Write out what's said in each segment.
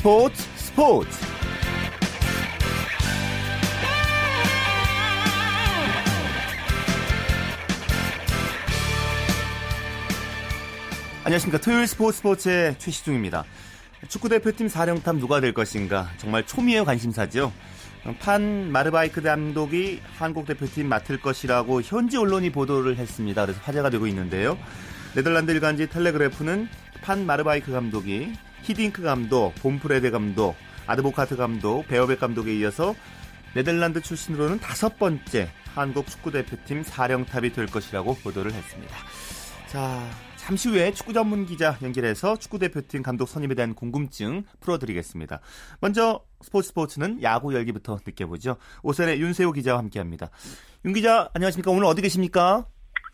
스포츠. 안녕하십니까. 토요일 스포츠의 최시중입니다. 축구대표팀 사령탑 누가 될 것인가, 정말 초미의 관심사죠. 판 마르베이크 감독이 한국 대표팀 맡을 것이라고 현지 언론이 보도를 했습니다. 그래서 화제가 되고 있는데요. 네덜란드 일간지 텔레그래프는 판 마르베이크 감독이 히딩크 감독, 봄프레데 감독, 아드보카트 감독, 베어백 감독에 이어서 네덜란드 출신으로는 5번째 한국 축구대표팀 사령탑이 될 것이라고 보도를 했습니다. 자, 잠시 후에 축구 전문 기자 연결해서 축구대표팀 감독 선임에 대한 궁금증 풀어드리겠습니다. 먼저 스포츠는 야구 열기부터 느껴보죠. 오선의 윤세호 기자와 함께합니다. 윤 기자, 안녕하십니까? 오늘 어디 계십니까?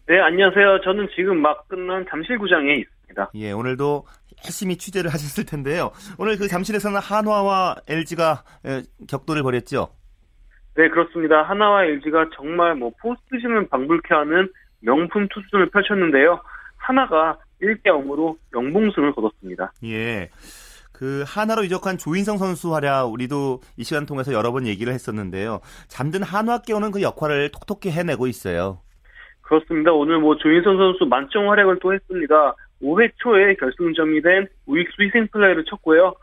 네, 안녕하세요. 저는 지금 막 끝난 잠실구장에 있습니다. 예, 오늘도 열심히 취재를 하셨을 텐데요. 오늘 그 잠실에서는 한화와 LG가 격돌을 벌였죠? 네, 그렇습니다. 한화와 LG가 정말 포스트시즌을 방불케 하는 명품 투수전을 펼쳤는데요. 하나가 1대0으로 영봉승을 거뒀습니다. 예, 그 하나로 이적한 조인성 선수 활약, 우리도 이 시간 통해서 여러 번 얘기를 했었는데요. 잠든 한화 깨우는 그 역할을 톡톡히 해내고 있어요. 그렇습니다. 오늘 조인성 선수 만점 활약을 또 했습니다. 5회 초에 결승점이 된 우익수 희생플라이를 쳤고요.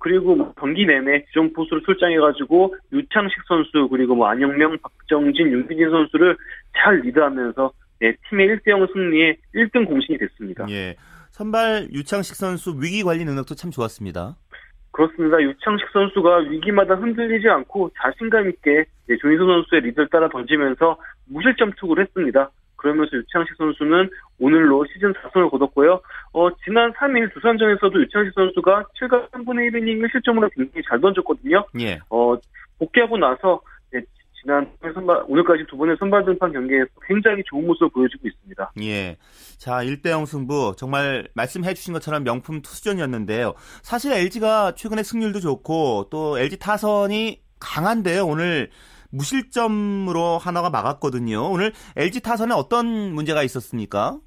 그리고 경기 내내 주전 포수를 출장해가지고 유창식 선수, 그리고 안영명, 박정진, 윤기진 선수를 잘 리드하면서 네, 팀의 1대0 승리에 1등 공신이 됐습니다. 예, 선발 유창식 선수 위기 관리 능력도 참 좋았습니다. 그렇습니다. 유창식 선수가 위기마다 흔들리지 않고 자신감 있게 조인성 선수의 리드를 따라 던지면서 무실점 투구를 했습니다. 그러면서 유창식 선수는 오늘로 시즌 4승을 거뒀고요. 지난 3일 두산전에서도 유창식 선수가 7과 3분의 1이닝을 실점으로 굉장히 잘 던졌거든요. 예. 복귀하고 나서 지난 오늘까지 두 번의 선발 등판 경기에서 굉장히 좋은 모습을 보여주고 있습니다. 예, 자 1대0 승부, 정말 말씀해 주신 것처럼 명품 투수전이었는데요. 사실 LG가 최근에 승률도 좋고 또 LG 타선이 강한데요. 오늘 무실점으로 한화가 막았거든요. 오늘 LG 타선에 어떤 문제가 있었습니까?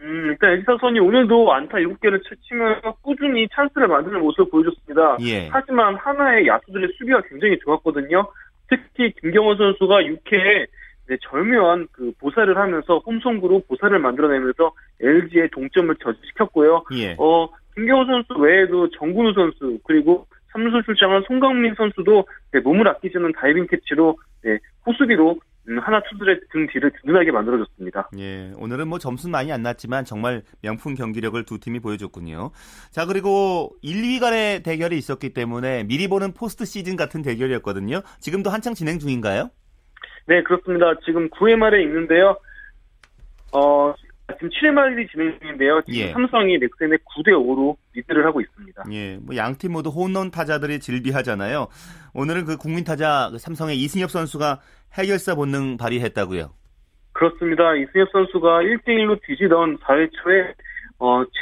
일단 LG 타선이 오늘도 안타 7개를 치면서 꾸준히 찬스를 만드는 모습을 보여줬습니다. 예. 하지만 한화의 야수들의 수비가 굉장히 좋았거든요. 특히 김경원 선수가 6회에 절묘한 보살을 하면서 홈송구로 보살을 만들어내면서 LG의 동점을 저지시켰고요. 예. 김경원 선수 외에도 정근우 선수, 그리고 삼수 출장한 송강민 선수도 몸을 아끼지 않는 다이빙 캐치로 호수비로 하나 투수들의 등 뒤를 든든하게 만들어줬습니다. 예, 오늘은 점수는 많이 안 났지만 정말 명품 경기력을 두 팀이 보여줬군요. 자, 그리고 1, 2위 간의 대결이 있었기 때문에 미리 보는 포스트 시즌 같은 대결이었거든요. 지금도 한창 진행 중인가요? 네, 그렇습니다. 지금 9회 말에 있는데요. 지금 7회 말이 진행 중인데요. 지금 예. 삼성이 넥센의 9대5로 리드를 하고 있습니다. 예, 양팀 모두 홈런 타자들이 질비하잖아요. 오늘은 그 국민 타자 삼성의 이승엽 선수가 해결사 본능 발휘했다고요? 그렇습니다. 이승엽 선수가 1대1로 뒤지던 4회 초에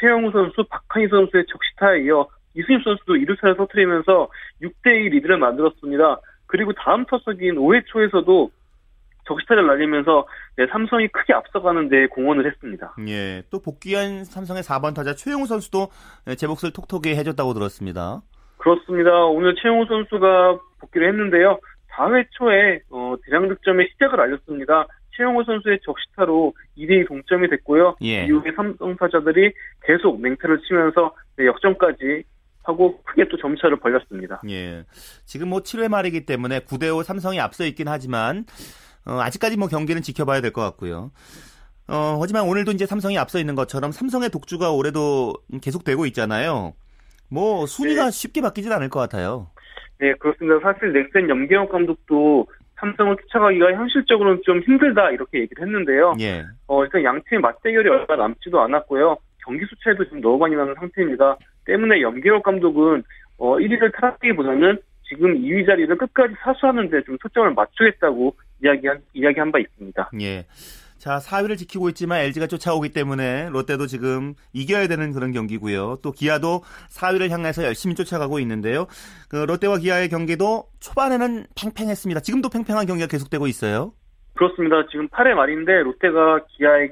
최영우 선수, 박한희 선수의 적시타에 이어 이승엽 선수도 2루타를 터뜨리면서 6대2 리드를 만들었습니다. 그리고 다음 타석인 5회 초에서도 적시타를 날리면서 삼성이 크게 앞서가는 데 공헌을 했습니다. 예, 또 복귀한 삼성의 4번 타자 최영우 선수도 제 몫을 톡톡히 해줬다고 들었습니다. 그렇습니다. 오늘 최영우 선수가 복귀를 했는데요. 4회 초에 대량 득점의 시작을 알렸습니다. 최영호 선수의 적시타로 2대2 동점이 됐고요. 예. 이후에 삼성 타자들이 계속 맹타를 치면서 역전까지 하고 크게 또 점차를 벌렸습니다. 예. 지금 7회 말이기 때문에 9대5 삼성이 앞서 있긴 하지만 아직까지 경기는 지켜봐야 될 것 같고요. 하지만 오늘도 이제 삼성이 앞서 있는 것처럼 삼성의 독주가 올해도 계속되고 있잖아요. 순위가 네. 쉽게 바뀌진 않을 것 같아요. 네, 그렇습니다. 사실 넥센 염경엽 감독도 삼성을 쫓아가기가 현실적으로는 좀 힘들다 이렇게 얘기를 했는데요. 예. 일단 양팀의 맞대결이 얼마 남지도 않았고요. 경기 수 차이도 지금 너무 많이 나는 상태입니다. 때문에 염경엽 감독은 1위를 탈환하기보다는 지금 2위 자리를 끝까지 사수하는 데 좀 초점을 맞추겠다고 이야기한 바 있습니다. 예. 자, 4위를 지키고 있지만 LG가 쫓아오기 때문에 롯데도 지금 이겨야 되는 그런 경기고요. 또 기아도 4위를 향해서 열심히 쫓아가고 있는데요. 롯데와 기아의 경기도 초반에는 팽팽했습니다. 지금도 팽팽한 경기가 계속되고 있어요. 그렇습니다. 지금 8회 말인데 롯데가 기아의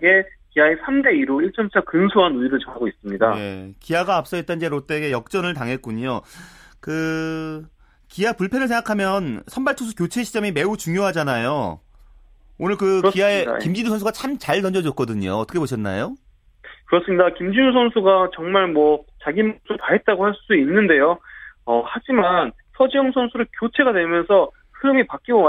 3대2로 1점차 근소한 우위를 점하고 있습니다. 네, 기아가 앞서 있던 롯데에게 역전을 당했군요. 그 기아 불펜을 생각하면 선발 투수 교체 시점이 매우 중요하잖아요. 오늘 그 그렇습니다. 기아의 김진우 선수가 참 잘 던져줬거든요. 어떻게 보셨나요? 그렇습니다. 김진우 선수가 정말 뭐 자기 몫을 다 했다고 할 수 있는데요. 하지만 서지영 선수를 교체가 되면서 흐름이 바뀌고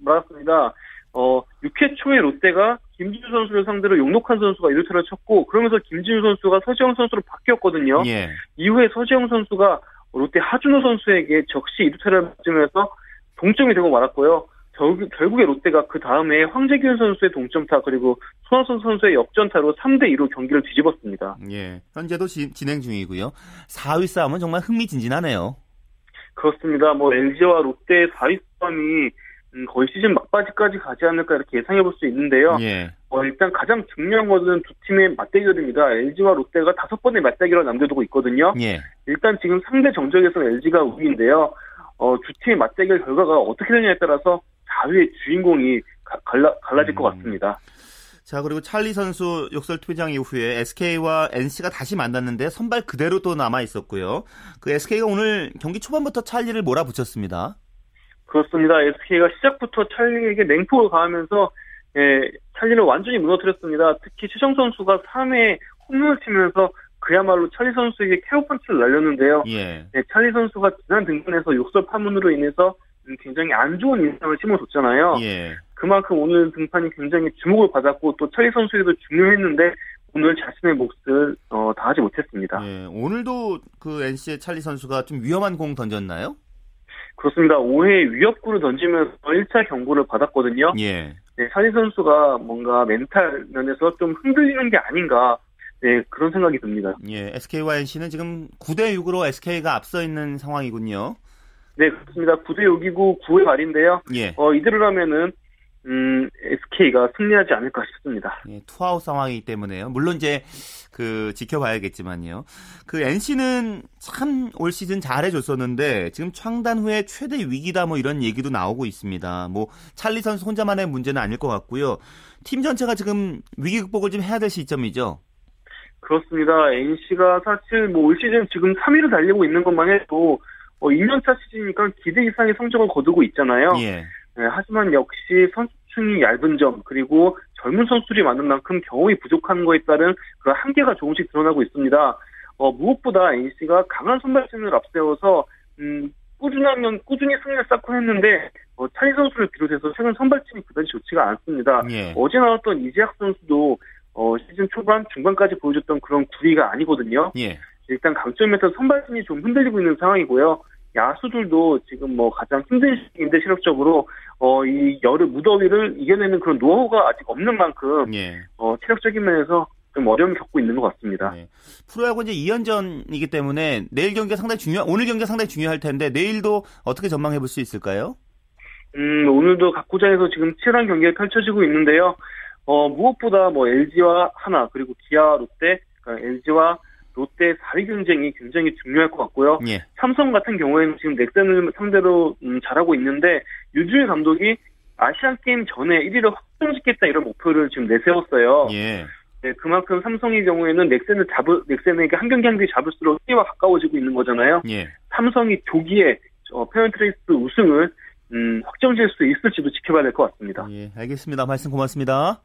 말았습니다. 6회 초에 롯데가 김진우 선수를 상대로 용록한 선수가 1루타를 쳤고 그러면서 김진우 선수가 서지영 선수로 바뀌었거든요. 예. 이후에 서지영 선수가 롯데 하준호 선수에게 적시 2루타를 맞으면서 동점이 되고 말았고요. 결국에 롯데가 그 다음에 황재균 선수의 동점타 그리고 손아섭 선수의 역전타로 3대2로 경기를 뒤집었습니다. 예, 현재도 진행 중이고요. 4위 싸움은 정말 흥미진진하네요. 그렇습니다. 뭐 LG와 롯데의 4위 싸움이 거의 시즌 막바지까지 가지 않을까 이렇게 예상해볼 수 있는데요. 예. 일단 가장 중요한 것은 두 팀의 맞대결입니다. LG와 롯데가 5번의 맞대결을 남겨두고 있거든요. 예. 일단 지금 상대 정적에서 LG가 우위인데요. 두 팀의 맞대결 결과가 어떻게 되냐에 따라서 4위의 주인공이 갈라질 것 같습니다. 자, 그리고 찰리 선수 욕설 퇴장 이후에 SK와 NC가 다시 만났는데 선발 그대로 또 남아있었고요. 그 SK가 오늘 경기 초반부터 찰리를 몰아붙였습니다. 그렇습니다. SK가 시작부터 찰리에게 맹폭을 가하면서 찰리를 완전히 무너뜨렸습니다. 특히 최정 선수가 3회에 홈런을 치면서 그야말로 찰리 선수에게 KO 펀치를 날렸는데요. 예. 찰리 선수가 지난 등판에서 욕설 파문으로 인해서 굉장히 안 좋은 인상을 심어줬잖아요. 예. 그만큼 오늘 등판이 굉장히 주목을 받았고 또 찰리 선수에게도 중요했는데 오늘 자신의 몫을 다하지 못했습니다. 예. 오늘도 그 NC의 찰리 선수가 좀 위험한 공 던졌나요? 그렇습니다. 5회 위협구를 던지면서 1차 경고를 받았거든요. 예. 네, 찰리 선수가 뭔가 멘탈 면에서 좀 흔들리는 게 아닌가 네, 그런 생각이 듭니다. 예. SK와 NC는 지금 9대6으로 SK가 앞서 있는 상황이군요. 네, 그렇습니다. 9대6이고 9회 말인데요. 예. 이대로라면은 SK가 승리하지 않을까 싶습니다. 예, 투아웃 상황이기 때문에요. 물론 이제 지켜봐야겠지만요. 그 NC는 참 올 시즌 잘해줬었는데 지금 창단 후에 최대 위기다 뭐 이런 얘기도 나오고 있습니다. 뭐 찰리 선수 혼자만의 문제는 아닐 것 같고요. 팀 전체가 지금 위기 극복을 좀 해야 될 시점이죠. 그렇습니다. NC가 사실 뭐 올 시즌 지금 3위를 달리고 있는 것만 해도 2년차 시즌이니까 기대 이상의 성적을 거두고 있잖아요. 예. 네, 하지만 역시 선수층이 얇은 점 그리고 젊은 선수들이 많은 만큼 경험이 부족한 거에 따른 그런 한계가 조금씩 드러나고 있습니다. 무엇보다 NC가 강한 선발진을 앞세워서 꾸준히 승리를 쌓고 했는데 찰리 선수를 비롯해서 최근 선발진이 그다지 좋지가 않습니다. 예. 어제 나왔던 이재학 선수도 시즌 초반 중반까지 보여줬던 그런 구리가 아니거든요. 예. 일단 강점에서 선발진이 좀 흔들리고 있는 상황이고요. 야수들도 지금 뭐 가장 힘든 시기인데 체력적으로 이 열의 무더위를 이겨내는 그런 노하우가 아직 없는 만큼 예. 체력적인 면에서 좀 어려움을 겪고 있는 것 같습니다. 예. 프로야구 이제 2연전이기 때문에 오늘 경기가 상당히 중요할 텐데 내일도 어떻게 전망해 볼 수 있을까요? 오늘도 각 구장에서 지금 치열한 경기가 펼쳐지고 있는데요. 무엇보다 뭐 LG와 하나 그리고 기아 롯데 그러니까 LG와 롯데 4위 경쟁이 굉장히 중요할 것 같고요. 예. 삼성 같은 경우에는 지금 넥센을 상대로 잘하고 있는데 유주일 감독이 아시안게임 전에 1위를 확정짓겠다 이런 목표를 지금 내세웠어요. 예. 네, 그만큼 삼성의 경우에는 넥센에게 한 경기 한 경기 잡을수록 1위와 가까워지고 있는 거잖아요. 예. 삼성이 조기에 페어트레이스 우승을 확정질 수 있을지도 지켜봐야 될 것 같습니다. 예, 알겠습니다. 말씀 고맙습니다.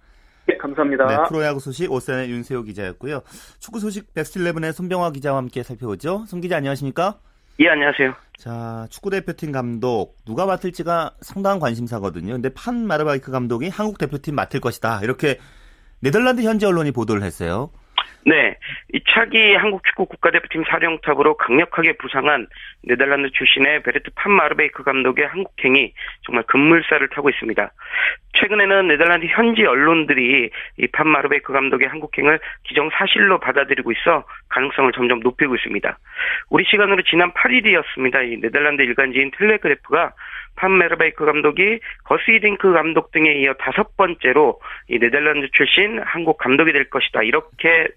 네, 감사합니다. 네, 프로야구 소식 오산의 윤세호 기자였고요. 축구 소식 베스트11의 손병화 기자와 함께 살펴보죠. 손 기자 안녕하십니까? 예, 안녕하세요. 자, 축구대표팀 감독 누가 맡을지가 상당한 관심사거든요. 근데 판 마르베이크 감독이 한국 대표팀 맡을 것이다. 이렇게 네덜란드 현지 언론이 보도를 했어요. 네, 이 차기 한국 축구 국가대표팀 사령탑으로 강력하게 부상한 네덜란드 출신의 베르트 판 마르베이크 감독의 한국행이 정말 급물살을 타고 있습니다. 최근에는 네덜란드 현지 언론들이 이 판 마르베이크 감독의 한국행을 기정사실로 받아들이고 있어 가능성을 점점 높이고 있습니다. 우리 시간으로 지난 8일이었습니다. 이 네덜란드 일간지인 텔레그래프가 판 마르베이크 감독이 거스위딩크 감독 등에 이어 5번째로 이 네덜란드 출신 한국 감독이 될 것이다. 이렇게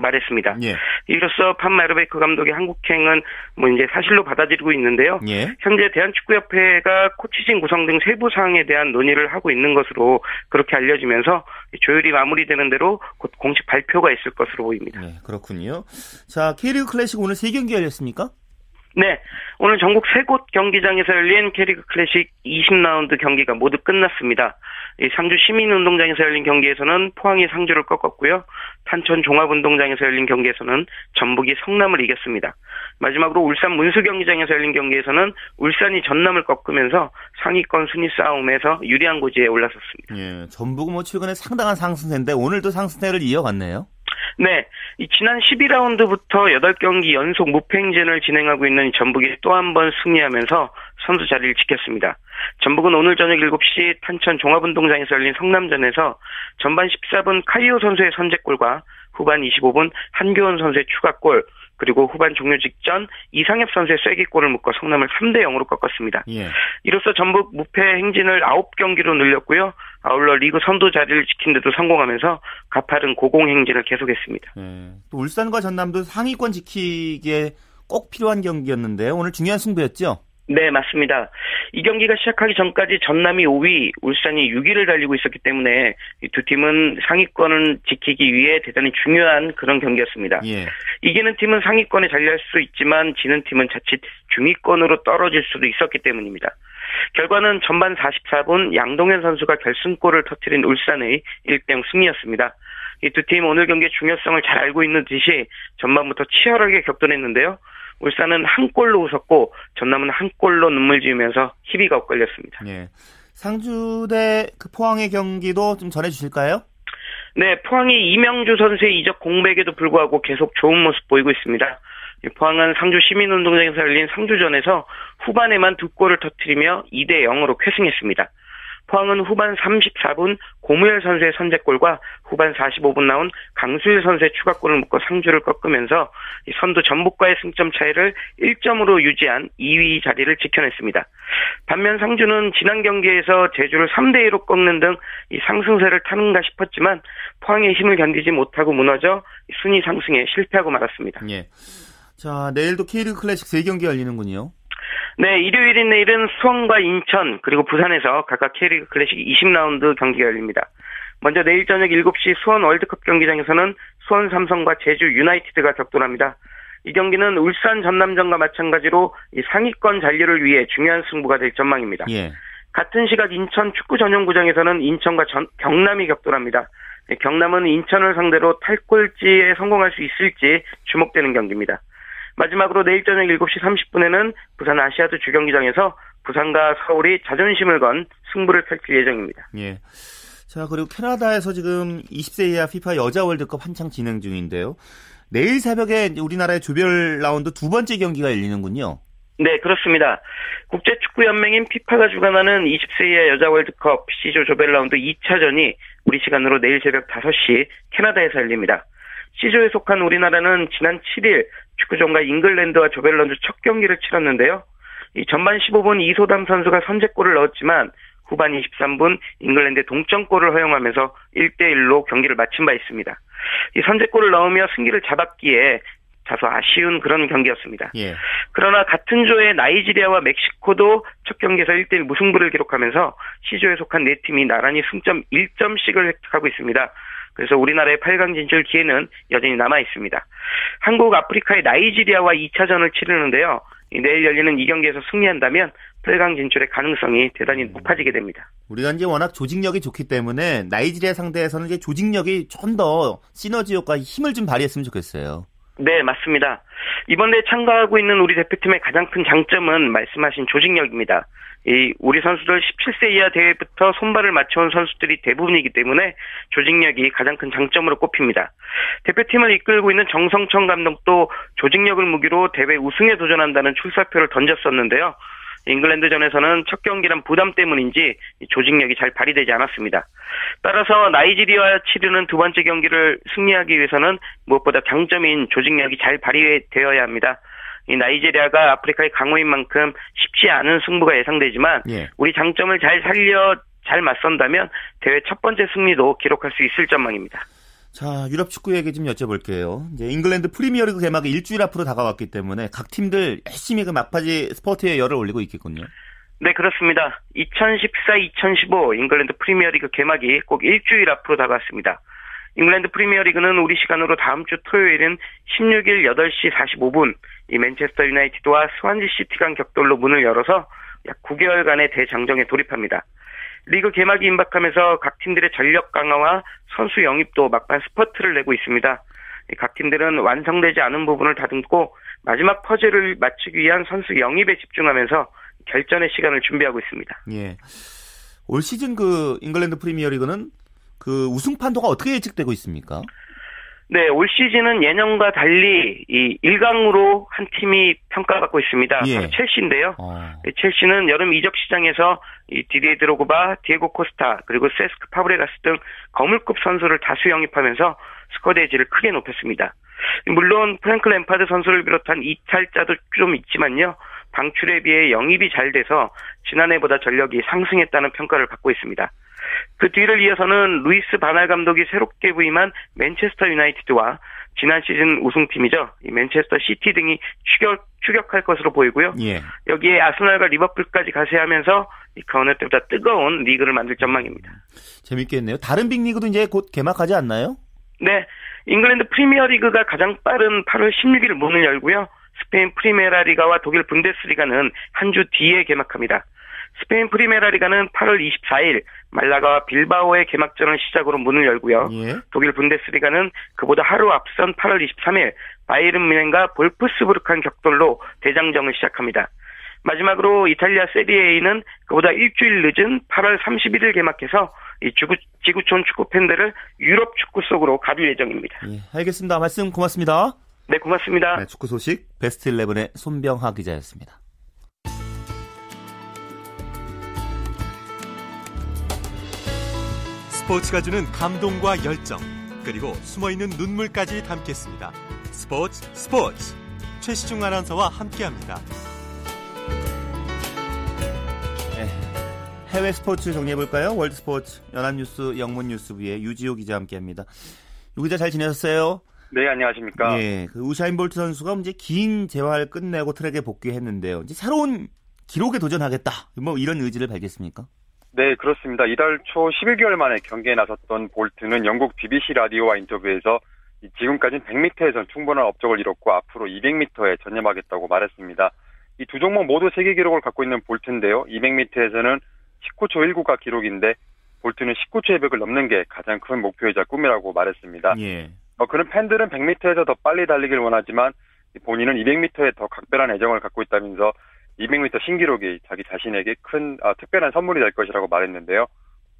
말했습니다. 예. 이로써 판 마르베이크 감독의 한국행은 뭐 이제 사실로 받아들이고 있는데요. 예. 현재 대한축구협회가 코치진 구성 등 세부 사항에 대한 논의를 하고 있는 것으로 그렇게 알려지면서 조율이 마무리되는 대로 곧 공식 발표가 있을 것으로 보입니다. 네, 그렇군요. 자, K리그 클래식 오늘 3경기 열렸습니까? 네, 오늘 전국 3곳 경기장에서 열린 캐리그 클래식 20라운드 경기가 모두 끝났습니다. 상주 시민운동장에서 열린 경기에서는 포항이 상주를 꺾었고요. 탄천 종합운동장에서 열린 경기에서는 전북이 성남을 이겼습니다. 마지막으로 울산 문수경기장에서 열린 경기에서는 울산이 전남을 꺾으면서 상위권 순위 싸움에서 유리한 고지에 올라섰습니다. 예, 전북은 뭐 최근에 상당한 상승세인데 오늘도 상승세를 이어갔네요. 네, 지난 12라운드부터 8경기 연속 무패행진을 진행하고 있는 전북이 또 한 번 승리하면서 선수 자리를 지켰습니다. 전북은 오늘 저녁 7시 탄천 종합운동장에서 열린 성남전에서 전반 14분 카이오 선수의 선제골과 후반 25분 한교원 선수의 추가골, 그리고 후반 종료 직전 이상엽 선수의 쐐기골을 묶어 성남을 3-0으로 꺾었습니다. 예. 이로써 전북 무패 행진을 9경기로 늘렸고요. 아울러 리그 선두 자리를 지킨 데도 성공하면서 가파른 고공 행진을 계속했습니다. 예. 또 울산과 전남도 상위권 지키기에 꼭 필요한 경기였는데 오늘 중요한 승부였죠? 네, 맞습니다. 이 경기가 시작하기 전까지 전남이 5위, 울산이 6위를 달리고 있었기 때문에 두 팀은 상위권을 지키기 위해 대단히 중요한 그런 경기였습니다. 예. 이기는 팀은 상위권에 자리할 수 있지만 지는 팀은 자칫 중위권으로 떨어질 수도 있었기 때문입니다. 결과는 전반 44분 양동현 선수가 결승골을 터뜨린 울산의 1-0 승리였습니다. 이 두 팀 오늘 경기의 중요성을 잘 알고 있는 듯이 전반부터 치열하게 격돌했는데요. 울산은 한 골로 웃었고 전남은 한 골로 눈물 지으면서 희비가 엇갈렸습니다. 네. 상주 대 포항의 경기도 좀 전해주실까요? 네, 포항이 이명주 선수의 이적 공백에도 불구하고 계속 좋은 모습 보이고 있습니다. 포항은 상주 시민운동장에서 열린 상주전에서 후반에만 2골을 터뜨리며 2-0으로 쾌승했습니다. 포항은 후반 34분 고무열 선수의 선제골과 후반 45분 나온 강수일 선수의 추가골을 묶어 상주를 꺾으면서 선두 전북과의 승점 차이를 1점으로 유지한 2위 자리를 지켜냈습니다. 반면 상주는 지난 경기에서 제주를 3-2로 꺾는 등 이 상승세를 타는가 싶었지만 포항의 힘을 견디지 못하고 무너져 순위 상승에 실패하고 말았습니다. 예. 자, 내일도 K리그 클래식 3경기 열리는군요. 네, 일요일인 내일은 수원과 인천 그리고 부산에서 각각 K리그 클래식 20라운드 경기가 열립니다. 먼저 내일 저녁 7시 수원 월드컵 경기장에서는 수원 삼성과 제주 유나이티드가 격돌합니다. 이 경기는 울산 전남전과 마찬가지로 이 상위권 잔류를 위해 중요한 승부가 될 전망입니다. 예. 같은 시각 인천 축구 전용구장에서는 인천과 경남이 격돌합니다. 경남은 인천을 상대로 탈꼴찌에 성공할 수 있을지 주목되는 경기입니다. 마지막으로 내일 저녁 7시 30분에는 부산 아시아드 주경기장에서 부산과 서울이 자존심을 건 승부를 펼칠 예정입니다. 예. 자, 그리고 캐나다에서 지금 20세 이하 FIFA 여자 월드컵 한창 진행 중인데요. 내일 새벽에 우리나라의 조별 라운드 2번째 경기가 열리는군요. 네, 그렇습니다. 국제축구연맹인 피파가 주관하는 20세 이하 여자 월드컵 C조 조별 라운드 2차전이 우리 시간으로 내일 새벽 5시 캐나다에서 열립니다. C조에 속한 우리나라는 지난 7일 축구전과 잉글랜드와 조별라운드 첫 경기를 치렀는데요. 이 전반 15분 이소담 선수가 선제골을 넣었지만 후반 23분 잉글랜드의 동점골을 허용하면서 1-1로 경기를 마친 바 있습니다. 이 선제골을 넣으며 승기를 잡았기에 다소 아쉬운 그런 경기였습니다. 예. 그러나 같은 조의 나이지리아와 멕시코도 첫 경기에서 1-1 무승부를 기록하면서 C조에 속한 4팀이 나란히 승점 1점씩을 획득하고 있습니다. 그래서 우리나라의 8강 진출 기회는 여전히 남아있습니다. 한국, 아프리카의 나이지리아와 2차전을 치르는데요. 내일 열리는 이 경기에서 승리한다면 8강 진출의 가능성이 대단히 높아지게 됩니다. 우리가 이제 워낙 조직력이 좋기 때문에 나이지리아 상대에서는 이제 조직력이 좀 더 시너지 효과 힘을 좀 발휘했으면 좋겠어요. 네, 맞습니다. 이번 대회 참가하고 있는 우리 대표팀의 가장 큰 장점은 말씀하신 조직력입니다. 우리 선수들 17세 이하 대회부터 손발을 맞춰온 선수들이 대부분이기 때문에 조직력이 가장 큰 장점으로 꼽힙니다. 대표팀을 이끌고 있는 정성천 감독도 조직력을 무기로 대회 우승에 도전한다는 출사표를 던졌었는데요. 잉글랜드전에서는 첫 경기란 부담 때문인지 조직력이 잘 발휘되지 않았습니다. 따라서 나이지리아와 치르는 두 번째 경기를 승리하기 위해서는 무엇보다 강점인 조직력이 잘 발휘되어야 합니다. 이 나이지리아가 아프리카의 강호인 만큼 쉽지 않은 승부가 예상되지만 예. 우리 장점을 잘 살려 잘 맞선다면 대회 첫 번째 승리도 기록할 수 있을 전망입니다. 자, 유럽 축구 얘기 좀 여쭤볼게요. 이제 잉글랜드 프리미어리그 개막이 일주일 앞으로 다가왔기 때문에 각 팀들 열심히 그 막바지 스포츠에 열을 올리고 있겠군요. 네, 그렇습니다. 2014-2015 잉글랜드 프리미어리그 개막이 꼭 일주일 앞으로 다가왔습니다. 잉글랜드 프리미어리그는 우리 시간으로 다음 주 토요일은 16일 8시 45분 이 맨체스터 유나이티드와 스완지시티 간 격돌로 문을 열어서 약 9개월간의 대장정에 돌입합니다. 리그 개막이 임박하면서 각 팀들의 전력 강화와 선수 영입도 막판 스퍼트를 내고 있습니다. 각 팀들은 완성되지 않은 부분을 다듬고 마지막 퍼즐을 맞추기 위한 선수 영입에 집중하면서 결전의 시간을 준비하고 있습니다. 예, 올 시즌 잉글랜드 프리미어리그는 우승 판도가 어떻게 예측되고 있습니까? 네, 올 시즌은 예년과 달리 1강으로 한 팀이 평가받고 있습니다. 예. 첼시인데요. 첼시는 여름 이적 시장에서 디디에 드로그바, 디에고 코스타, 그리고 세스크 파브레가스 등 거물급 선수를 다수 영입하면서 스쿼드의 질을 크게 높였습니다. 물론 프랭크 램파드 선수를 비롯한 이탈자도 좀 있지만요. 방출에 비해 영입이 잘 돼서 지난해보다 전력이 상승했다는 평가를 받고 있습니다. 그 뒤를 이어서는 루이스 바날 감독이 새롭게 부임한 맨체스터 유나이티드와 지난 시즌 우승팀이죠. 이 맨체스터 시티 등이 추격할 것으로 보이고요. 예. 여기에 아스날과 리버풀까지 가세하면서 그 어느 때보다 뜨거운 리그를 만들 전망입니다. 재밌겠네요. 다른 빅리그도 이제 곧 개막하지 않나요? 네. 잉글랜드 프리미어리그가 가장 빠른 8월 16일 문을 열고요. 스페인 프리메라리가와 독일 분데스리가는 한 주 뒤에 개막합니다. 스페인 프리메라리가는 8월 24일 말라가와 빌바오의 개막전을 시작으로 문을 열고요. 예. 독일 분데스리가는 그보다 하루 앞선 8월 23일 바이에른 뮌헨과 볼프스부르크 간 격돌로 대장정을 시작합니다. 마지막으로 이탈리아 세리에A는 그보다 일주일 늦은 8월 31일 개막해서 이 지구촌 축구 팬들을 유럽 축구 속으로 가둘 예정입니다. 예, 알겠습니다. 말씀 고맙습니다. 네, 고맙습니다. 네, 축구 소식 베스트 11의 손병하 기자였습니다. 스포츠가 주는 감동과 열정, 그리고 숨어있는 눈물까지 담겠습니다. 스포츠 최시중 아나운서와 함께합니다. 네, 해외 스포츠 정리해볼까요? 월드 스포츠 연합뉴스 영문뉴스부의 유지호 기자 함께합니다. 유 기자 잘 지내셨어요? 네, 안녕하십니까. 예, 우사인 볼트 선수가 이제 긴 재활 끝내고 트랙에 복귀했는데요. 이제 새로운 기록에 도전하겠다. 뭐 이런 의지를 밝혔습니까? 네, 그렇습니다. 이달 초 11개월 만에 경기에 나섰던 볼트는 영국 BBC 라디오와 인터뷰에서 지금까지는 100m에선 충분한 업적을 이뤘고 앞으로 200m에 전념하겠다고 말했습니다. 이 두 종목 모두 세계 기록을 갖고 있는 볼트인데요. 200m에서는 19초 19가 기록인데 볼트는 19초 200을 넘는 게 가장 큰 목표이자 꿈이라고 말했습니다. 예. 그런 팬들은 100m에서 더 빨리 달리길 원하지만 본인은 200m에 더 각별한 애정을 갖고 있다면서 200m 신기록이 자기 자신에게 큰 특별한 선물이 될 것이라고 말했는데요.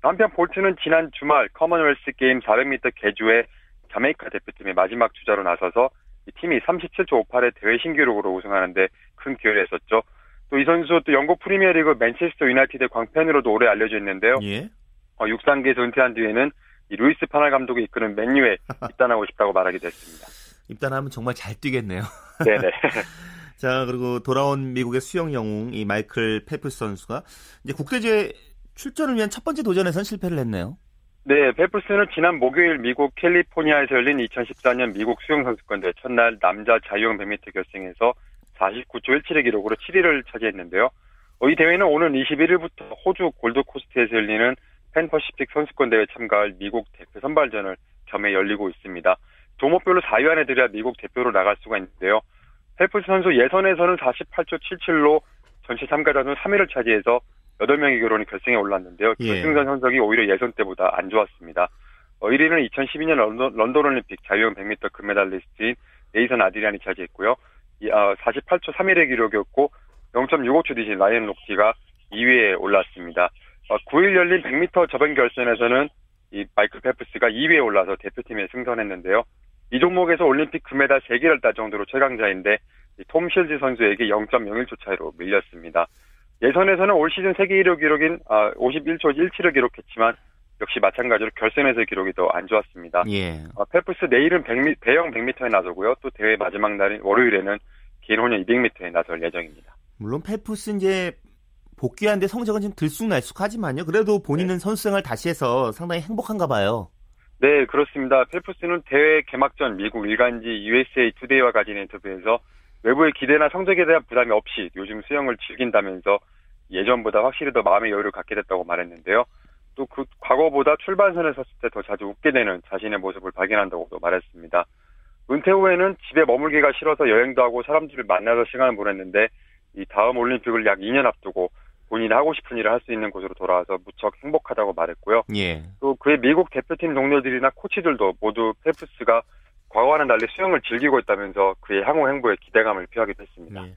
한편 볼트는 지난 주말 커먼웰스 게임 400m 계주에 자메이카 대표팀의 마지막 주자로 나서서 이 팀이 37초 58의 대회 신기록으로 우승하는데 큰 기여를 했었죠. 또 이 선수 영국 프리미어리그 맨체스터 유나이티드의 광팬으로도 오래 알려져 있는데요. 예. 육상계에서 은퇴한 뒤에는 이 루이스 파날 감독이 이끄는 맨유에 입단하고 싶다고 말하기도 했습니다. 입단하면 정말 잘 뛰겠네요. 네네. 자, 그리고 돌아온 미국의 수영 영웅 이 마이클 페프스 선수가 이제 국제대회 출전을 위한 첫 번째 도전에선 실패를 했네요. 네, 페프스는 지난 목요일 미국 캘리포니아에서 열린 2014년 미국 수영 선수권 대회 첫날 남자 자유형 100m 결승에서 49초 17의 기록으로 7위를 차지했는데요. 이 대회는 오는 21일부터 호주 골드코스트에서 열리는 팬퍼시픽 선수권 대회 참가할 미국 대표 선발전을 겸해 열리고 있습니다. 종목별로 4위 안에 들어야 미국 대표로 나갈 수가 있는데요. 페프스 선수 예선에서는 48초 77로 전체 참가자 중 3위를 차지해서 8명의 결혼이 결승에 올랐는데요. 결승전 성적이 오히려 예선 때보다 안 좋았습니다. 1위는 2012년 런던 올림픽 자유형 100m 금메달리스트인 에이선 아드리안이 차지했고요. 48초 31의 기록이었고 0.65초 뒤진 라이언 록티가 2위에 올랐습니다. 9일 열린 100m 저변 결선에서는 이 마이클 페프스가 2위에 올라서 대표팀에 승선했는데요. 이 종목에서 올림픽 금메달 3개를 딸 정도로 최강자인데 톰 실즈 선수에게 0.01초 차이로 밀렸습니다. 예선에서는 올 시즌 세계 1호 기록인 51초 17을 기록했지만 역시 마찬가지로 결선에서의 기록이 더 안 좋았습니다. 예. 페프스 내일은 배영 100m에 나서고요. 또 대회 마지막 날인 월요일에는 개인 혼영 200m에 나설 예정입니다. 물론 페프스 이제 복귀하는데 성적은 좀 들쑥날쑥하지만요. 그래도 본인은 네. 선수생활 다시 해서 상당히 행복한가 봐요. 네, 그렇습니다. 페프스는 대회 개막전 미국 일간지 USA Today와 가진 인터뷰에서 외부의 기대나 성적에 대한 부담이 없이 요즘 수영을 즐긴다면서 예전보다 확실히 더 마음의 여유를 갖게 됐다고 말했는데요. 또 그 과거보다 출발선에 섰을 때 더 자주 웃게 되는 자신의 모습을 발견한다고도 말했습니다. 은퇴 후에는 집에 머물기가 싫어서 여행도 하고 사람들을 만나서 시간을 보냈는데 이 다음 올림픽을 약 2년 앞두고 본인이 하고 싶은 일을 할 수 있는 곳으로 돌아와서 무척 행복하다고 말했고요. 예. 또 그의 미국 대표팀 동료들이나 코치들도 모두 페프스가 과거와는 달리 수영을 즐기고 있다면서 그의 향후 행보에 기대감을 표하기도 했습니다. 예.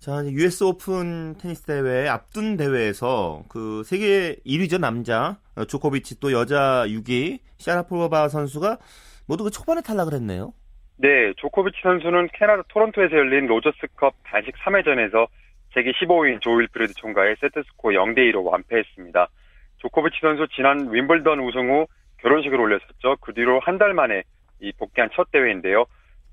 자, US 오픈 테니스 대회 앞둔 대회에서 그 세계 1위죠, 남자 조코비치, 또 여자 6위 샤라포바 선수가 모두 그 초반에 탈락을 했네요. 네, 조코비치 선수는 캐나다 토론토에서 열린 로저스컵 단식 3회전에서 세계 15위인 조 윌프리드 총가의 세트스코어 0대2로 완패했습니다. 조코비치 선수 지난 윈블던 우승 후 결혼식을 올렸었죠. 그 뒤로 한 달 만에 이 복귀한 첫 대회인데요.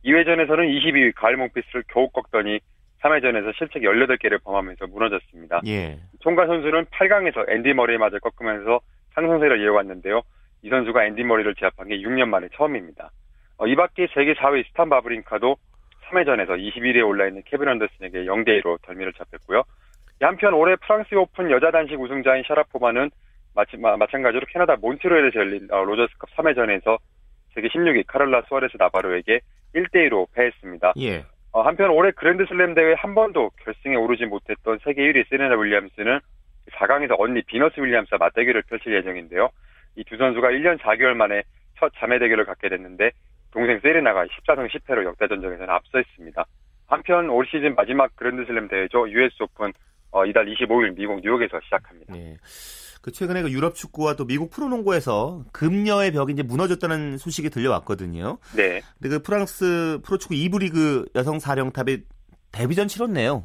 2회전에서는 22위 가을 몽피스를 겨우 꺾더니 3회전에서 실책 18개를 범하면서 무너졌습니다. 예. 총가 선수는 8강에서 앤디 머리에 맞을 꺾으면서 상승세를 이어갔는데요. 이 선수가 앤디 머리를 제압한 게 6년 만에 처음입니다. 이 밖에 세계 4위 스탄 바브린카도 3회전에서 21위에 올라있는 케빈 언더슨에게 0대2로 덜미를 잡혔고요. 한편 올해 프랑스 오픈 여자 단식 우승자인 샤라포바는 마찬가지로 캐나다 몬트리올에서 열린 로저스컵 3회전에서 세계 16위 카를라 수아레스 나바로에게 1대2로 패했습니다. 예. 한편 올해 그랜드슬램 대회 한 번도 결승에 오르지 못했던 세계 1위 세레나 윌리엄스는 4강에서 언니 비너스 윌리엄스와 맞대결을 펼칠 예정인데요. 이 두 선수가 1년 4개월 만에 첫 자매 대결을 갖게 됐는데 동생 세레나가 14승 10패로 역대전적에서는 앞서 있습니다. 한편 올 시즌 마지막 그랜드슬램 대회죠. US 오픈 이달 25일 미국 뉴욕에서 시작합니다. 네. 그 최근에 그 유럽 축구와 또 미국 프로농구에서 금녀의 벽이 이제 무너졌다는 소식이 들려왔거든요. 네. 근데 그 프랑스 프로축구 2부 리그 여성 4령탑이 데뷔전 치렀네요.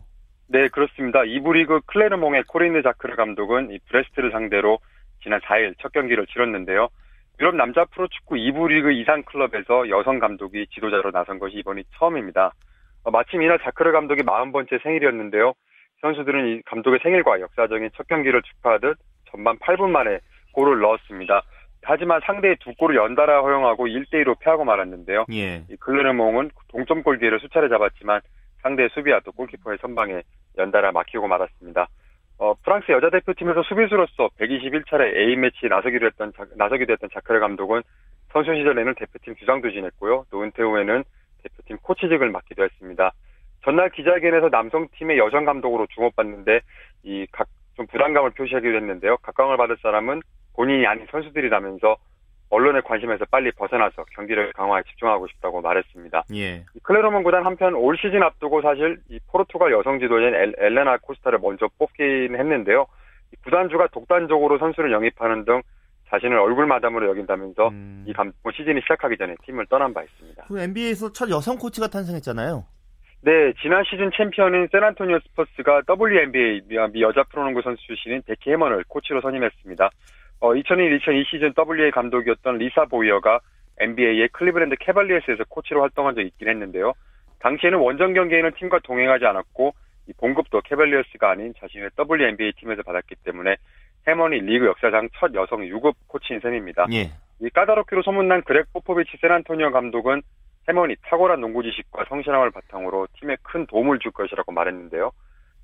네, 그렇습니다. 2부 리그 클레르몽의 코린느 자크르 감독은 이 브레스트를 상대로 지난 4일 첫 경기를 치렀는데요. 유럽 남자 프로축구 2부 리그 이상 클럽에서 여성 감독이 지도자로 나선 것이 이번이 처음입니다. 마침 이날 자크르 감독이 40번째 생일이었는데요. 선수들은 이 감독의 생일과 역사적인 첫 경기를 축하하듯 전반 8분 만에 골을 넣었습니다. 하지만 상대의 두 골을 연달아 허용하고 1대2로 패하고 말았는데요. 예. 이 클레르몽은 동점골 기회를 수차례 잡았지만 상대의 수비와 또 골키퍼의 선방에 연달아 막히고 말았습니다. 프랑스 여자 대표팀에서 수비수로서 121차례 A매치에 나서기로 했던 자크르 감독은 선수 시절에는 대표팀 주장도 지냈고요. 또 은퇴 후에는 대표팀 코치직을 맡기도 했습니다. 전날 기자회견에서 남성팀의 여성 감독으로 주목받는데 좀 부담감을 표시하기도 했는데요. 각광을 받을 사람은 본인이 아닌 선수들이라면서 언론의 관심에서 빨리 벗어나서 경기를 강화에 집중하고 싶다고 말했습니다. 예. 클레르몽 구단 한편 올 시즌 앞두고 사실 이 포르투갈 여성 지도자인 엘레나 코스타를 먼저 뽑긴 했는데요. 구단주가 독단적으로 선수를 영입하는 등 자신을 얼굴 마담으로 여긴다면서 이 감독은 시즌이 시작하기 전에 팀을 떠난 바 있습니다. 그 NBA에서 첫 여성 코치가 탄생했잖아요. 네, 지난 시즌 챔피언인 샌안토니오 스퍼스가 WNBA 미 여자 프로농구 선수 출신인 베키 해먼을 코치로 선임했습니다. 2001-2002 시즌 WA 감독이었던 리사 보이어가 NBA의 클리블랜드 캐발리어스에서 코치로 활동한 적이 있긴 했는데요. 당시에는 원정 경기에는 팀과 동행하지 않았고 이 봉급도 캐발리어스가 아닌 자신의 WNBA 팀에서 받았기 때문에 해먼이 리그 역사상 첫 여성 6급 코치인 셈입니다. 예. 이 까다롭기로 소문난 그렉 포포비치 샌안토니오 감독은 해먼이 탁월한 농구 지식과 성실함을 바탕으로 팀에 큰 도움을 줄 것이라고 말했는데요.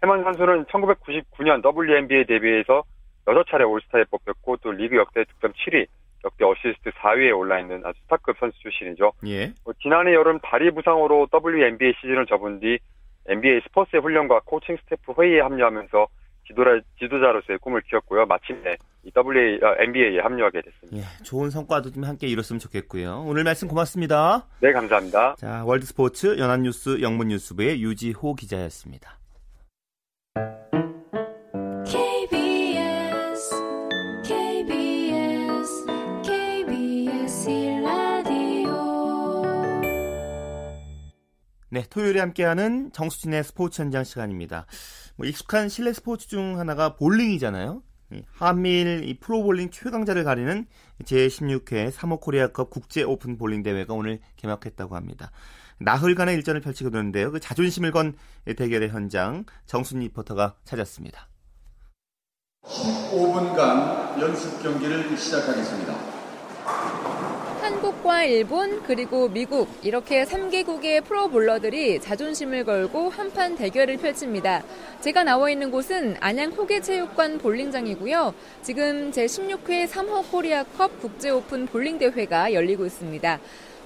해먼 선수는 1999년 WNBA 데뷔해서 6차례 올스타에 뽑혔고 또 리그 역대 득점 7위, 역대 어시스트 4위에 올라있는 아주 스타급 선수 출신이죠. 예. 지난해 여름 다리 부상으로 WNBA 시즌을 접은 뒤 NBA 스포츠의 훈련과 코칭 스태프 회의에 합류하면서 지도자로서의 꿈을 키웠고요. 마침내 NBA에 합류하게 됐습니다. 예, 좋은 성과도 좀 함께 이뤘으면 좋겠고요. 오늘 말씀 고맙습니다. 네, 감사합니다. 자, 월드스포츠 연합뉴스 영문뉴스부의 유지호 기자였습니다. 네, 토요일에 함께하는 정수진의 스포츠 현장 시간입니다. 뭐 익숙한 실내 스포츠 중 하나가 볼링이잖아요. 한미일 이 프로볼링 최강자를 가리는 제16회 3호 코리아컵 국제 오픈 볼링 대회가 오늘 개막했다고 합니다. 나흘간의 일전을 펼치게 되는데요. 그 자존심을 건 대결의 현장 정순 리포터가 찾았습니다. 15분간 연습 경기를 시작하겠습니다. 한국 한국과 일본 그리고 미국 이렇게 3개국의 프로볼러들이 자존심을 걸고 한판 대결을 펼칩니다. 제가 나와 있는 곳은 안양 호계체육관 볼링장이고요. 지금 제16회 3호 코리아컵 국제오픈 볼링대회가 열리고 있습니다.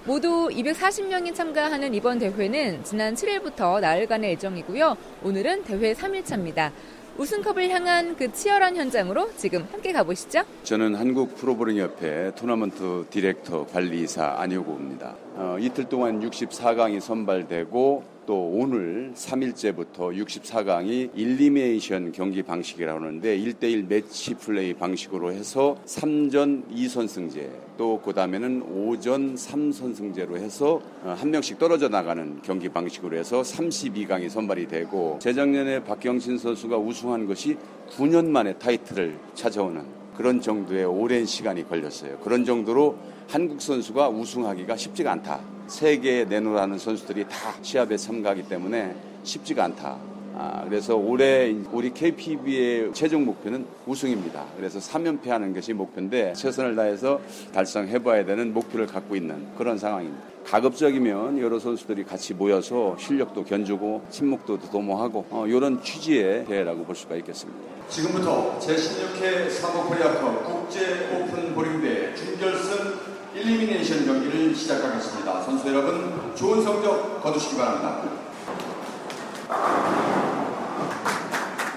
모두 240명이 참가하는 이번 대회는 지난 7일부터 나흘간의 일정이고요. 오늘은 대회 3일차입니다. 우승컵을 향한 그 치열한 현장으로 지금 함께 가보시죠. 저는 한국 프로볼링협회 토너먼트 디렉터 관리이사 안효구입니다. 이틀 동안 64강이 선발되고 또 오늘 3일째부터 64강이 일리미네이션 경기 방식이라고 하는데 1대1 매치 플레이 방식으로 해서 3전 2선승제 또 그 다음에는 5전 3선승제로 해서 한 명씩 떨어져 나가는 경기 방식으로 해서 32강이 선발이 되고 재작년에 박경신 선수가 우승한 것이 9년 만에 타이틀을 찾아오는 그런 정도의 오랜 시간이 걸렸어요. 그런 정도로 한국 선수가 우승하기가 쉽지가 않다. 세계에 내놓으라는 선수들이 다 시합에 참가하기 때문에 쉽지가 않다. 그래서 올해 우리 KPB의 최종 목표는 우승입니다. 그래서 3연패하는 것이 목표인데 최선을 다해서 달성해봐야 되는 목표를 갖고 있는 그런 상황입니다. 가급적이면 여러 선수들이 같이 모여서 실력도 견주고 친목도 도모하고 이런 취지의 대회라고 볼 수가 있겠습니다. 지금부터 제16회 3호 코리아컵 국제오픈 볼링대회 준결승 일리미네이션 경기를 시작하겠습니다. 선수 여러분 좋은 성적 거두시기 바랍니다.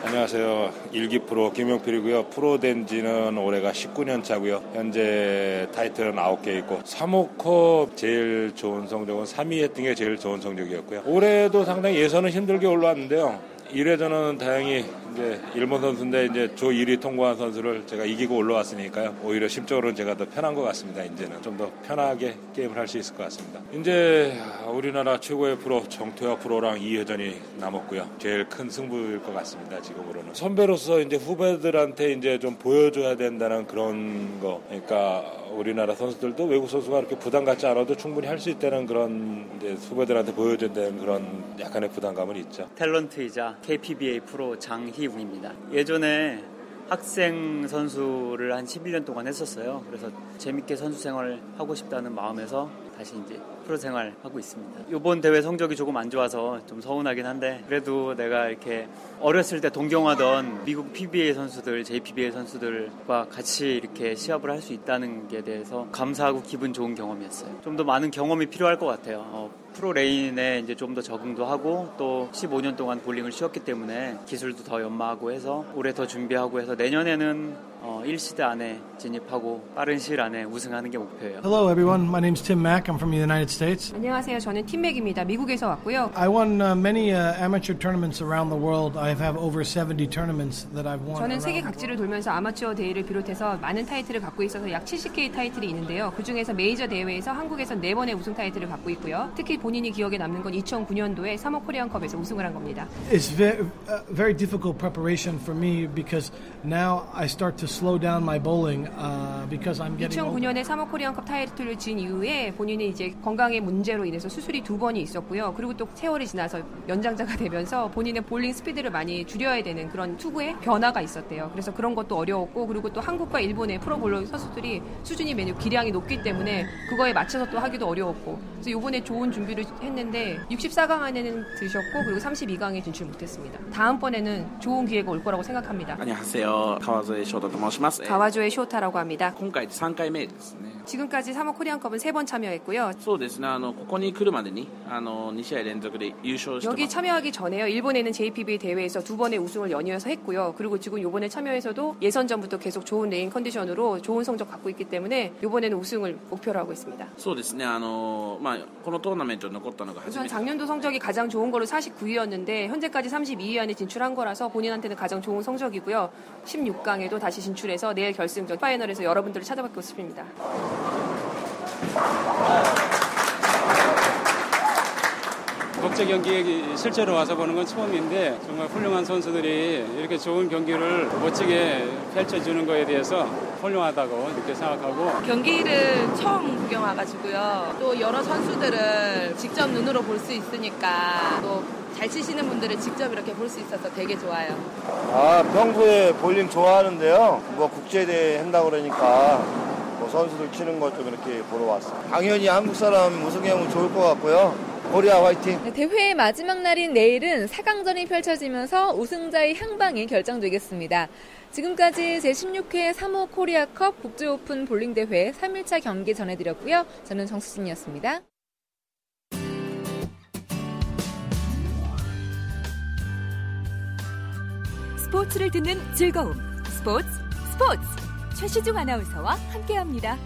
안녕하세요. 일기 프로 김용필이고요. 프로 된 지는 올해가 19년 차고요. 현재 타이틀은 9개 있고 3호컵 제일 좋은 성적은 3위 했던 게 제일 좋은 성적이었고요. 올해도 상당히 예선은 힘들게 올라왔는데요. 1회전은 다행히 이제 일본 선수인데 이제 조 1위 통과한 선수를 제가 이기고 올라왔으니까요. 오히려 심적으로는 제가 더 편한 것 같습니다. 이제는 좀 더 편하게 게임을 할 수 있을 것 같습니다. 이제 우리나라 최고의 프로 정태화 프로랑 2회전이 남았고요. 제일 큰 승부일 것 같습니다. 지금으로는 선배로서 이제 후배들한테 이제 좀 보여줘야 된다는 그런 거. 그러니까 우리나라 선수들도 외국 선수가 이렇게 부담 갖지 않아도 충분히 할 수 있다는 그런 이제 후배들한테 보여준다는 그런 약간의 부담감은 있죠. 탤런트이자 KPBA 프로 장희 입니다. 예전에 학생 선수를 한 11년 동안 했었어요. 그래서 재밌게 선수 생활을 하고 싶다는 마음에서 다시 이제 프로 생활 하고 있습니다. 이번 대회 성적이 조금 안 좋아서 좀 서운하긴 한데 그래도 내가 이렇게 어렸을 때 동경하던 미국 PBA 선수들, JPBA 선수들과 같이 이렇게 시합을 할 수 있다는 게 대해서 감사하고 기분 좋은 경험이었어요. 좀 더 많은 경험이 필요할 것 같아요. 프로 레인에 이제 좀 더 적응도 하고 또 15년 동안 볼링을 쉬었기 때문에 기술도 더 연마하고 해서 올해 더 준비하고 해서 내년에는 1시대 안에 진입하고 빠른 시일 안에 우승하는 게 목표예요. Hello everyone, my name is Tim Mack. I'm from the United States. 안녕하세요, 저는 팀맥입니다. 미국에서 왔고요. I won many amateur tournaments around the world. I have over 70 tournaments that I've won. 저는 세계 각지를 돌면서 아마추어 대회를 비롯해서 많은 타이틀을 갖고 있어서 약 70개의 타이틀이 있는데요. 그 중에서 메이저 대회에서 한국에서 4번의 우승 타이틀을 갖고 있고요. 특히 본인이 기억에 남는 건 2009년도에 3호 코리안컵에서 우승을 한 겁니다. It's very difficult preparation for me because now I start to slow down my bowling because I'm getting 2009년에 3호 코리안컵 타이틀을 진 이후에 본인이 이제 건강의 문제로 인해서 수술이 2번이 있었고요. 그리고 또 세월이 지나서 연장자가 되면서 본인의 볼링 스피드를 많이 줄여야 되는 그런 투구의 변화가 있었대요. 그래서 그런 것도 어려웠고 그리고 또 한국과 일본의 프로볼러 선수들이 수준이 매우 기량이 높기 때문에 그거에 맞춰서 또 하기도 어려웠고 그래서 이번에 좋은 준비를 했는데 64강 안에는 드셨고 그리고 32강에 진출 못했습니다. 다음번에는 좋은 기회가 올 거라고 생각합니다. 안녕하세요. 가와조의 쇼타라고 합니다. 가와조의 쇼타라고 합니다. 지금까지 3호 코리안컵은 3번 참여했고요. 여기 참여하기 전에요. 일본에는 JPB 대회에서 2번의 우승을 연이어서 했고요. 그리고 지금 이번에 참여해서도 예선전부터 계속 좋은 레인 컨디션으로 좋은 성적 갖고 있기 때문에 이번에는 우승을 목표로 하고 있습니다. 우선 작년도 성적이 가장 좋은 거로 49위였는데 현재까지 32위 안에 진출한 거라서 본인한테는 가장 좋은 성적이고요. 16강에도 다시 진출해서 내일 결승전 파이널에서 여러분들을 찾아뵙고 싶습니다. 국제 경기 실제로 와서 보는 건 처음인데 정말 훌륭한 선수들이 이렇게 좋은 경기를 멋지게 펼쳐주는 거에 대해서 훌륭하다고 이렇게 생각하고 경기를 처음 구경 와가지고요. 또 여러 선수들을 직접 눈으로 볼 수 있으니까 또 잘 치시는 분들을 직접 이렇게 볼 수 있어서 되게 좋아요. 평소에 볼링 좋아하는데요. 국제대회 한다고 그러니까 뭐 선수들 치는 것 좀 이렇게 보러 왔어요. 당연히 한국 사람 우승하면 좋을 것 같고요. 코리아 화이팅! 네, 대회의 마지막 날인 내일은 4강전이 펼쳐지면서 우승자의 향방이 결정되겠습니다. 지금까지 제16회 3호 코리아컵 국제오픈 볼링대회 3일차 경기 전해드렸고요. 저는 정수진이었습니다. 스포츠를 듣는 즐거움. 스포츠. 최시중 아나운서와 함께합니다.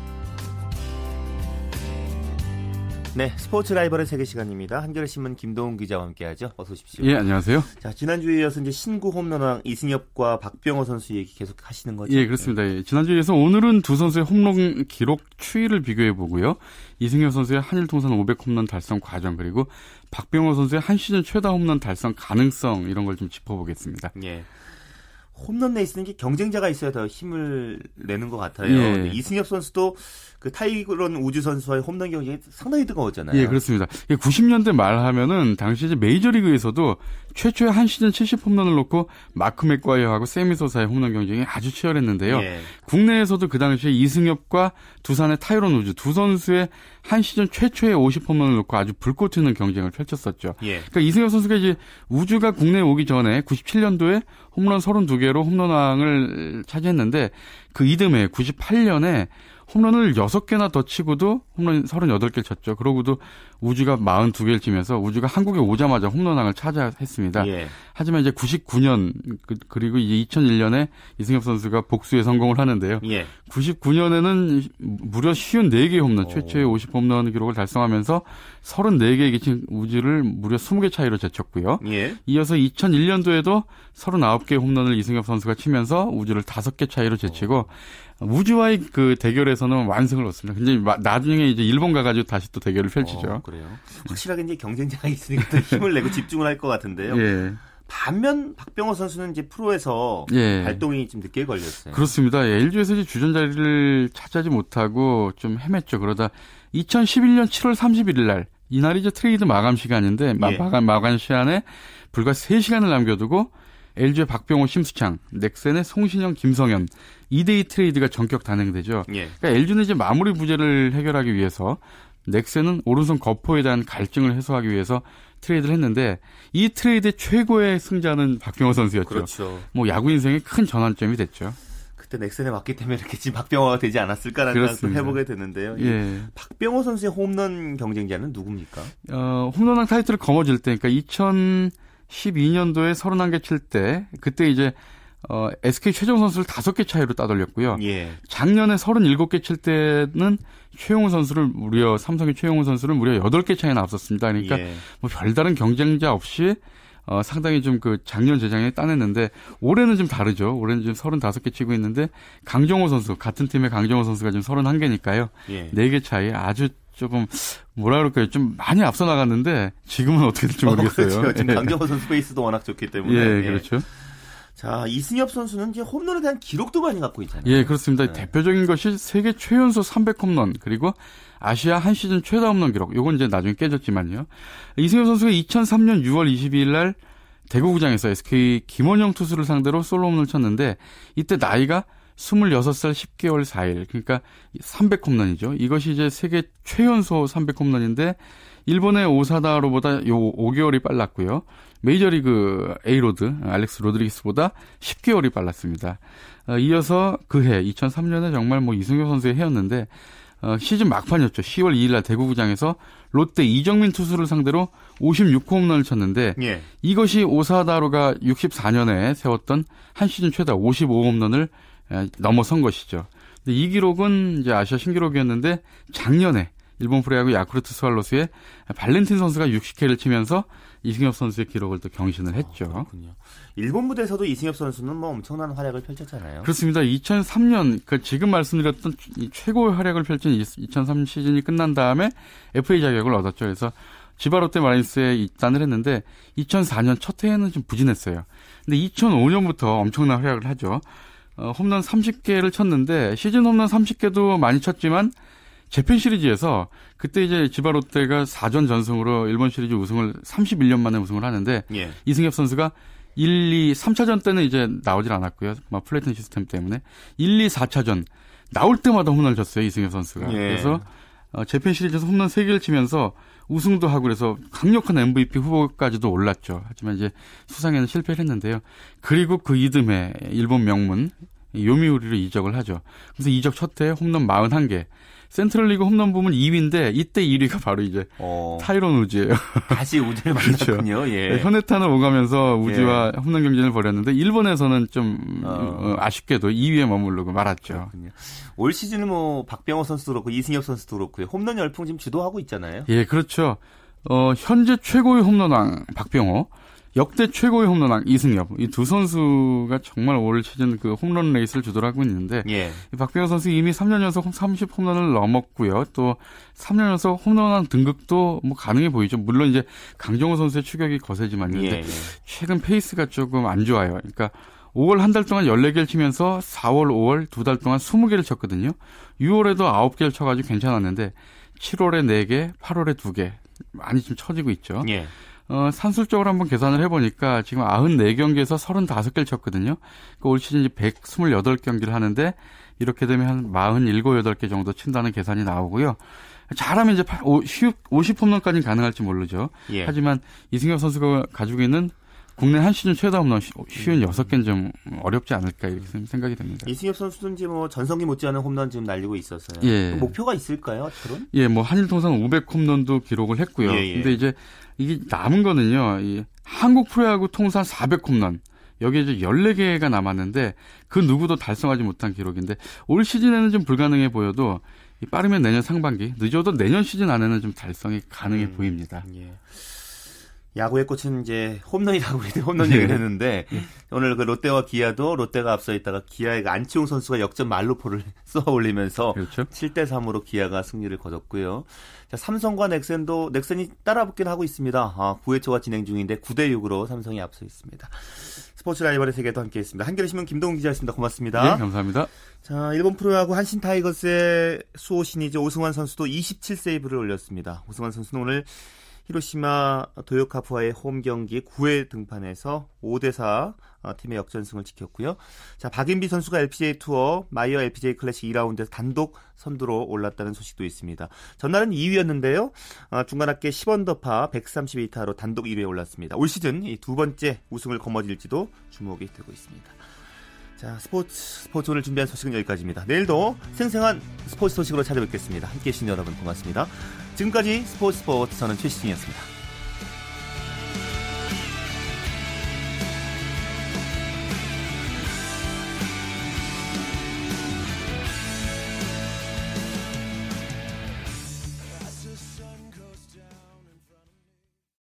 네, 스포츠 라이벌의 세계 시간입니다. 한겨레신문 김동훈 기자와 함께하죠. 어서 오십시오. 예, 안녕하세요. 자, 지난주에 이어서 이제 신구 홈런왕 이승엽과 박병호 선수 얘기 계속 하시는 거죠? 예, 그렇습니다. 예, 지난주에 이어서 오늘은 두 선수의 홈런 기록 추이를 비교해 보고요. 이승엽 선수의 한일 통산 500 홈런 달성 과정, 그리고 박병호 선수의 한 시즌 최다 홈런 달성 가능성, 이런 걸 좀 짚어보겠습니다. 예. 홈런 레이스는 경쟁자가 있어야 더 힘을 내는 것 같아요. 예. 이승엽 선수도 그 타이거런 우즈 선수와의 홈런 경쟁이 상당히 뜨거웠잖아요. 예, 그렇습니다. 90년대 말하면은 당시 이제 메이저리그에서도 최초의 한 시즌 70 홈런을 놓고 마크 맥과이어하고 세미 소사의 홈런 경쟁이 아주 치열했는데요. 예. 국내에서도 그 당시에 이승엽과 두산의 타이런 우즈 두 선수의 한 시즌 최초의 50 홈런을 놓고 아주 불꽃 튀는 경쟁을 펼쳤었죠. 예. 그러니까 이승엽 선수가 이제 우즈가 국내에 오기 전에 97년도에 홈런 32개로 홈런왕을 차지했는데, 그 이듬해 98년에 홈런을 6개나 더 치고도 홈런 38개를 쳤죠. 그러고도 우즈가 42개를 치면서 우즈가 한국에 오자마자 홈런왕을 차지했습니다. 예. 하지만 이제 99년 그리고 이제 2001년에 이승엽 선수가 복수에 성공을 하는데요. 예. 99년에는 무려 54개의 홈런, 최초의 50홈런 기록을 달성하면서 34개에 그친 우즈를 무려 20개 차이로 제쳤고요. 예. 이어서 2001년도에도 39개의 홈런을 이승엽 선수가 치면서 우즈를 5개 차이로 제치고 우즈와의 그 대결에서는 완승을 얻습니다. 굉장히 나중에 이제 일본 가가지고 다시 또 대결을 펼치죠. 그래요. 확실하게 이제 경쟁자가 있으니까 또 힘을 내고 집중을 할 것 같은데요. 예. 반면 박병호 선수는 이제 프로에서 발동이 좀 늦게 걸렸어요. 그렇습니다. 예, LG에서 이제 주전 자리를 차지하지 못하고 좀 헤맸죠. 그러다 2011년 7월 31일 날, 이날이 이제 트레이드 마감 시간인데 마감 시간에 불과 3시간을 남겨두고 LG의 박병호, 심수창, 넥센의 송신영, 김성현 2대2 트레이드가 전격 단행되죠. 예. 그러니까 LG는 이제 마무리 부재를 해결하기 위해서 넥센은 오른손 거포에 대한 갈증을 해소하기 위해서 트레이드를 했는데, 이 트레이드의 최고의 승자는 박병호 선수였죠. 그렇죠. 뭐 야구 인생의 큰 전환점이 됐죠. 그때 넥센에 맞기 때문에 이렇게 지금 박병호가 되지 않았을까라는 생각을 해보게 되는데요. 예. 박병호 선수의 홈런 경쟁자는 누굽니까? 홈런왕 타이틀을 거머쥘 때, 그러니까 2012년도에 31개 칠 때, 그때 이제 SK 최정 선수를 5개 차이로 따돌렸고요. 예. 작년에 37개 칠 때는 삼성의 최용우 선수를 무려 8개 차이나 앞섰습니다. 그러니까 뭐 별다른 경쟁자 없이 상당히 좀 그 작년 재작년에 따냈는데, 올해는 좀 다르죠. 올해는 지금 35개 치고 있는데, 강정호 선수, 같은 팀의 강정호 선수가 지금 31개니까요. 4개 차이, 아주 조금 뭐라 그럴까요? 좀 많이 앞서 나갔는데 지금은 어떻게 될지 모르겠어요. 그렇죠. 지금 강정호 선수 페이스도 워낙 좋기 때문에. 예, 그렇죠. 자, 이승엽 선수는 이제 홈런에 대한 기록도 많이 갖고 있잖아요. 예, 그렇습니다. 네. 대표적인 것이 세계 최연소 300 홈런, 그리고 아시아 한 시즌 최다 홈런 기록. 요건 이제 나중에 깨졌지만요. 이승엽 선수가 2003년 6월 22일 날 대구구장에서 SK 김원영 투수를 상대로 솔로 홈런을 쳤는데, 이때 나이가 26살 10개월 4일, 그러니까 300 홈런이죠. 이것이 이제 세계 최연소 300 홈런인데, 일본의 오사다로보다 5개월이 빨랐고요. 메이저리그 에이로드, 알렉스 로드리기스보다 10개월이 빨랐습니다. 이어서 그해 2003년에 정말 뭐 이승엽 선수의 해였는데, 시즌 막판이었죠. 10월 2일 날 대구구장에서 롯데 이정민 투수를 상대로 56호 홈런을 쳤는데, 예. 이것이 오사다로가 64년에 세웠던 한 시즌 최다 55홈런을 넘어선 것이죠. 근데 이 기록은 이제 아시아 신기록이었는데, 작년에 일본 프로야구 야쿠르트 스왈로스의 발렌틴 선수가 60회를 치면서 이승엽 선수의 기록을 또 경신을 했죠. 그렇군요. 일본 무대에서도 이승엽 선수는 뭐 엄청난 활약을 펼쳤잖아요. 그렇습니다. 2003년, 그 지금 말씀드렸던 최고의 활약을 펼친 2003 시즌이 끝난 다음에 FA 자격을 얻었죠. 그래서 지바 롯데 마린스에 입단을 했는데 2004년 첫 해에는 좀 부진했어요. 근데 2005년부터 엄청난 활약을 하죠. 홈런 30개를 쳤는데, 시즌 홈런 30개도 많이 쳤지만 재팬 시리즈에서 그때 이제 지바 롯데가 4전 전승으로 일본 시리즈 우승을 31년 만에 우승을 하는데, 예. 이승엽 선수가 1, 2, 3차전 때는 이제 나오질 않았고요. 플레이튼 시스템 때문에. 1, 2, 4차전 나올 때마다 홈런을 쳤어요, 이승엽 선수가. 예. 그래서 재팬 시리즈에서 홈런 3개를 치면서 우승도 하고 그래서 강력한 MVP 후보까지도 올랐죠. 하지만 이제 수상에는 실패를 했는데요. 그리고 그 이듬해 일본 명문 요미우리로 이적을 하죠. 그래서 이적 첫 해에 홈런 41개. 센트럴리그 홈런 부문 2위인데 이때 1위가 바로 이제 타이론 우즈예요. 다시 우즈를 만났군요. 그렇죠. 예. 현해탄을 오가면서 우즈와 예. 홈런 경쟁을 벌였는데 일본에서는 좀 아쉽게도 2위에 머무르고 말았죠. 그렇군요. 올 시즌 뭐 박병호 선수도 그렇고 이승엽 선수도 그렇고 홈런 열풍 지금 주도하고 있잖아요. 예, 그렇죠. 현재 최고의 홈런왕 박병호, 역대 최고의 홈런왕 이승엽, 이 두 선수가 정말 올 시즌 그 홈런 레이스를 주도하고 있는데 예. 박병호 선수 이미 3년 연속 30 홈런을 넘었고요. 또 3년 연속 홈런왕 등극도 뭐 가능해 보이죠. 물론 이제 강정호 선수의 추격이 거세지만 예. 최근 페이스가 조금 안 좋아요. 그러니까 5월 한 달 동안 14개를 치면서 4월, 5월 두 달 동안 20개를 쳤거든요. 6월에도 9개를 쳐가지고 괜찮았는데 7월에 4개, 8월에 2개 많이 좀 쳐지고 있죠. 예. 산술적으로 한번 계산을 해보니까 지금 94경기에서 35개를 쳤거든요. 그러니까 올 시즌 128경기를 하는데 이렇게 되면 한 47, 8개 정도 친다는 계산이 나오고요. 잘하면 이제 50 홈런까지는 가능할지 모르죠. 예. 하지만 이승엽 선수가 가지고 있는 국내 한 시즌 최다 홈런 56개는 좀 어렵지 않을까 이렇게 생각이 됩니다. 이승엽 선수는 이제 뭐 전성기 못지않은 홈런 지금 날리고 있어서요. 예. 목표가 있을까요, 앞으로는? 예, 뭐 한일 통산 500 홈런도 기록을 했고요. 예, 예. 근데 이제 이게 남은 거는요. 이 한국 프로야구 통산 400 홈런. 여기에 이제 14개가 남았는데 그 누구도 달성하지 못한 기록인데 올 시즌에는 좀 불가능해 보여도 빠르면 내년 상반기, 늦어도 내년 시즌 안에는 좀 달성이 가능해 보입니다. 예. 야구의 꽃은 이제 홈런이라고 우리도 홈런 얘기를 했는데 오늘 그 롯데와 기아도 롯데가 앞서 있다가 기아의 안치홍 선수가 역전 만루포를 쏘아 올리면서 그렇죠? 7-3으로 기아가 승리를 거뒀고요. 자, 삼성과 넥센도 넥센이 따라붙긴 하고 있습니다. 9회초가 진행 중인데 9-6으로 삼성이 앞서 있습니다. 스포츠 라이벌의 세계도 함께했습니다. 한겨레신문 김동훈 기자였습니다. 고맙습니다. 네, 감사합니다. 자, 일본 프로야구 한신 타이거스의 수호 신이죠. 오승환 선수도 27세이브를 올렸습니다. 오승환 선수는 오늘 히로시마 도요카프와의 홈 경기 9회 등판에서 5-4 팀의 역전승을 지켰고요. 자, 박인비 선수가 LPGA 투어 마이어 LPGA 클래식 2라운드에서 단독 선두로 올랐다는 소식도 있습니다. 전날은 2위였는데요. 중간 합계 10언더파 132타로 단독 1위에 올랐습니다. 올 시즌 이 두 번째 우승을 거머쥘지도 주목이 되고 있습니다. 자, 스포츠 오늘 준비한 소식은 여기까지입니다. 내일도 생생한 스포츠 소식으로 찾아뵙겠습니다. 함께해 주신 여러분 고맙습니다. 지금까지 스포츠 저는 최시진이었습니다.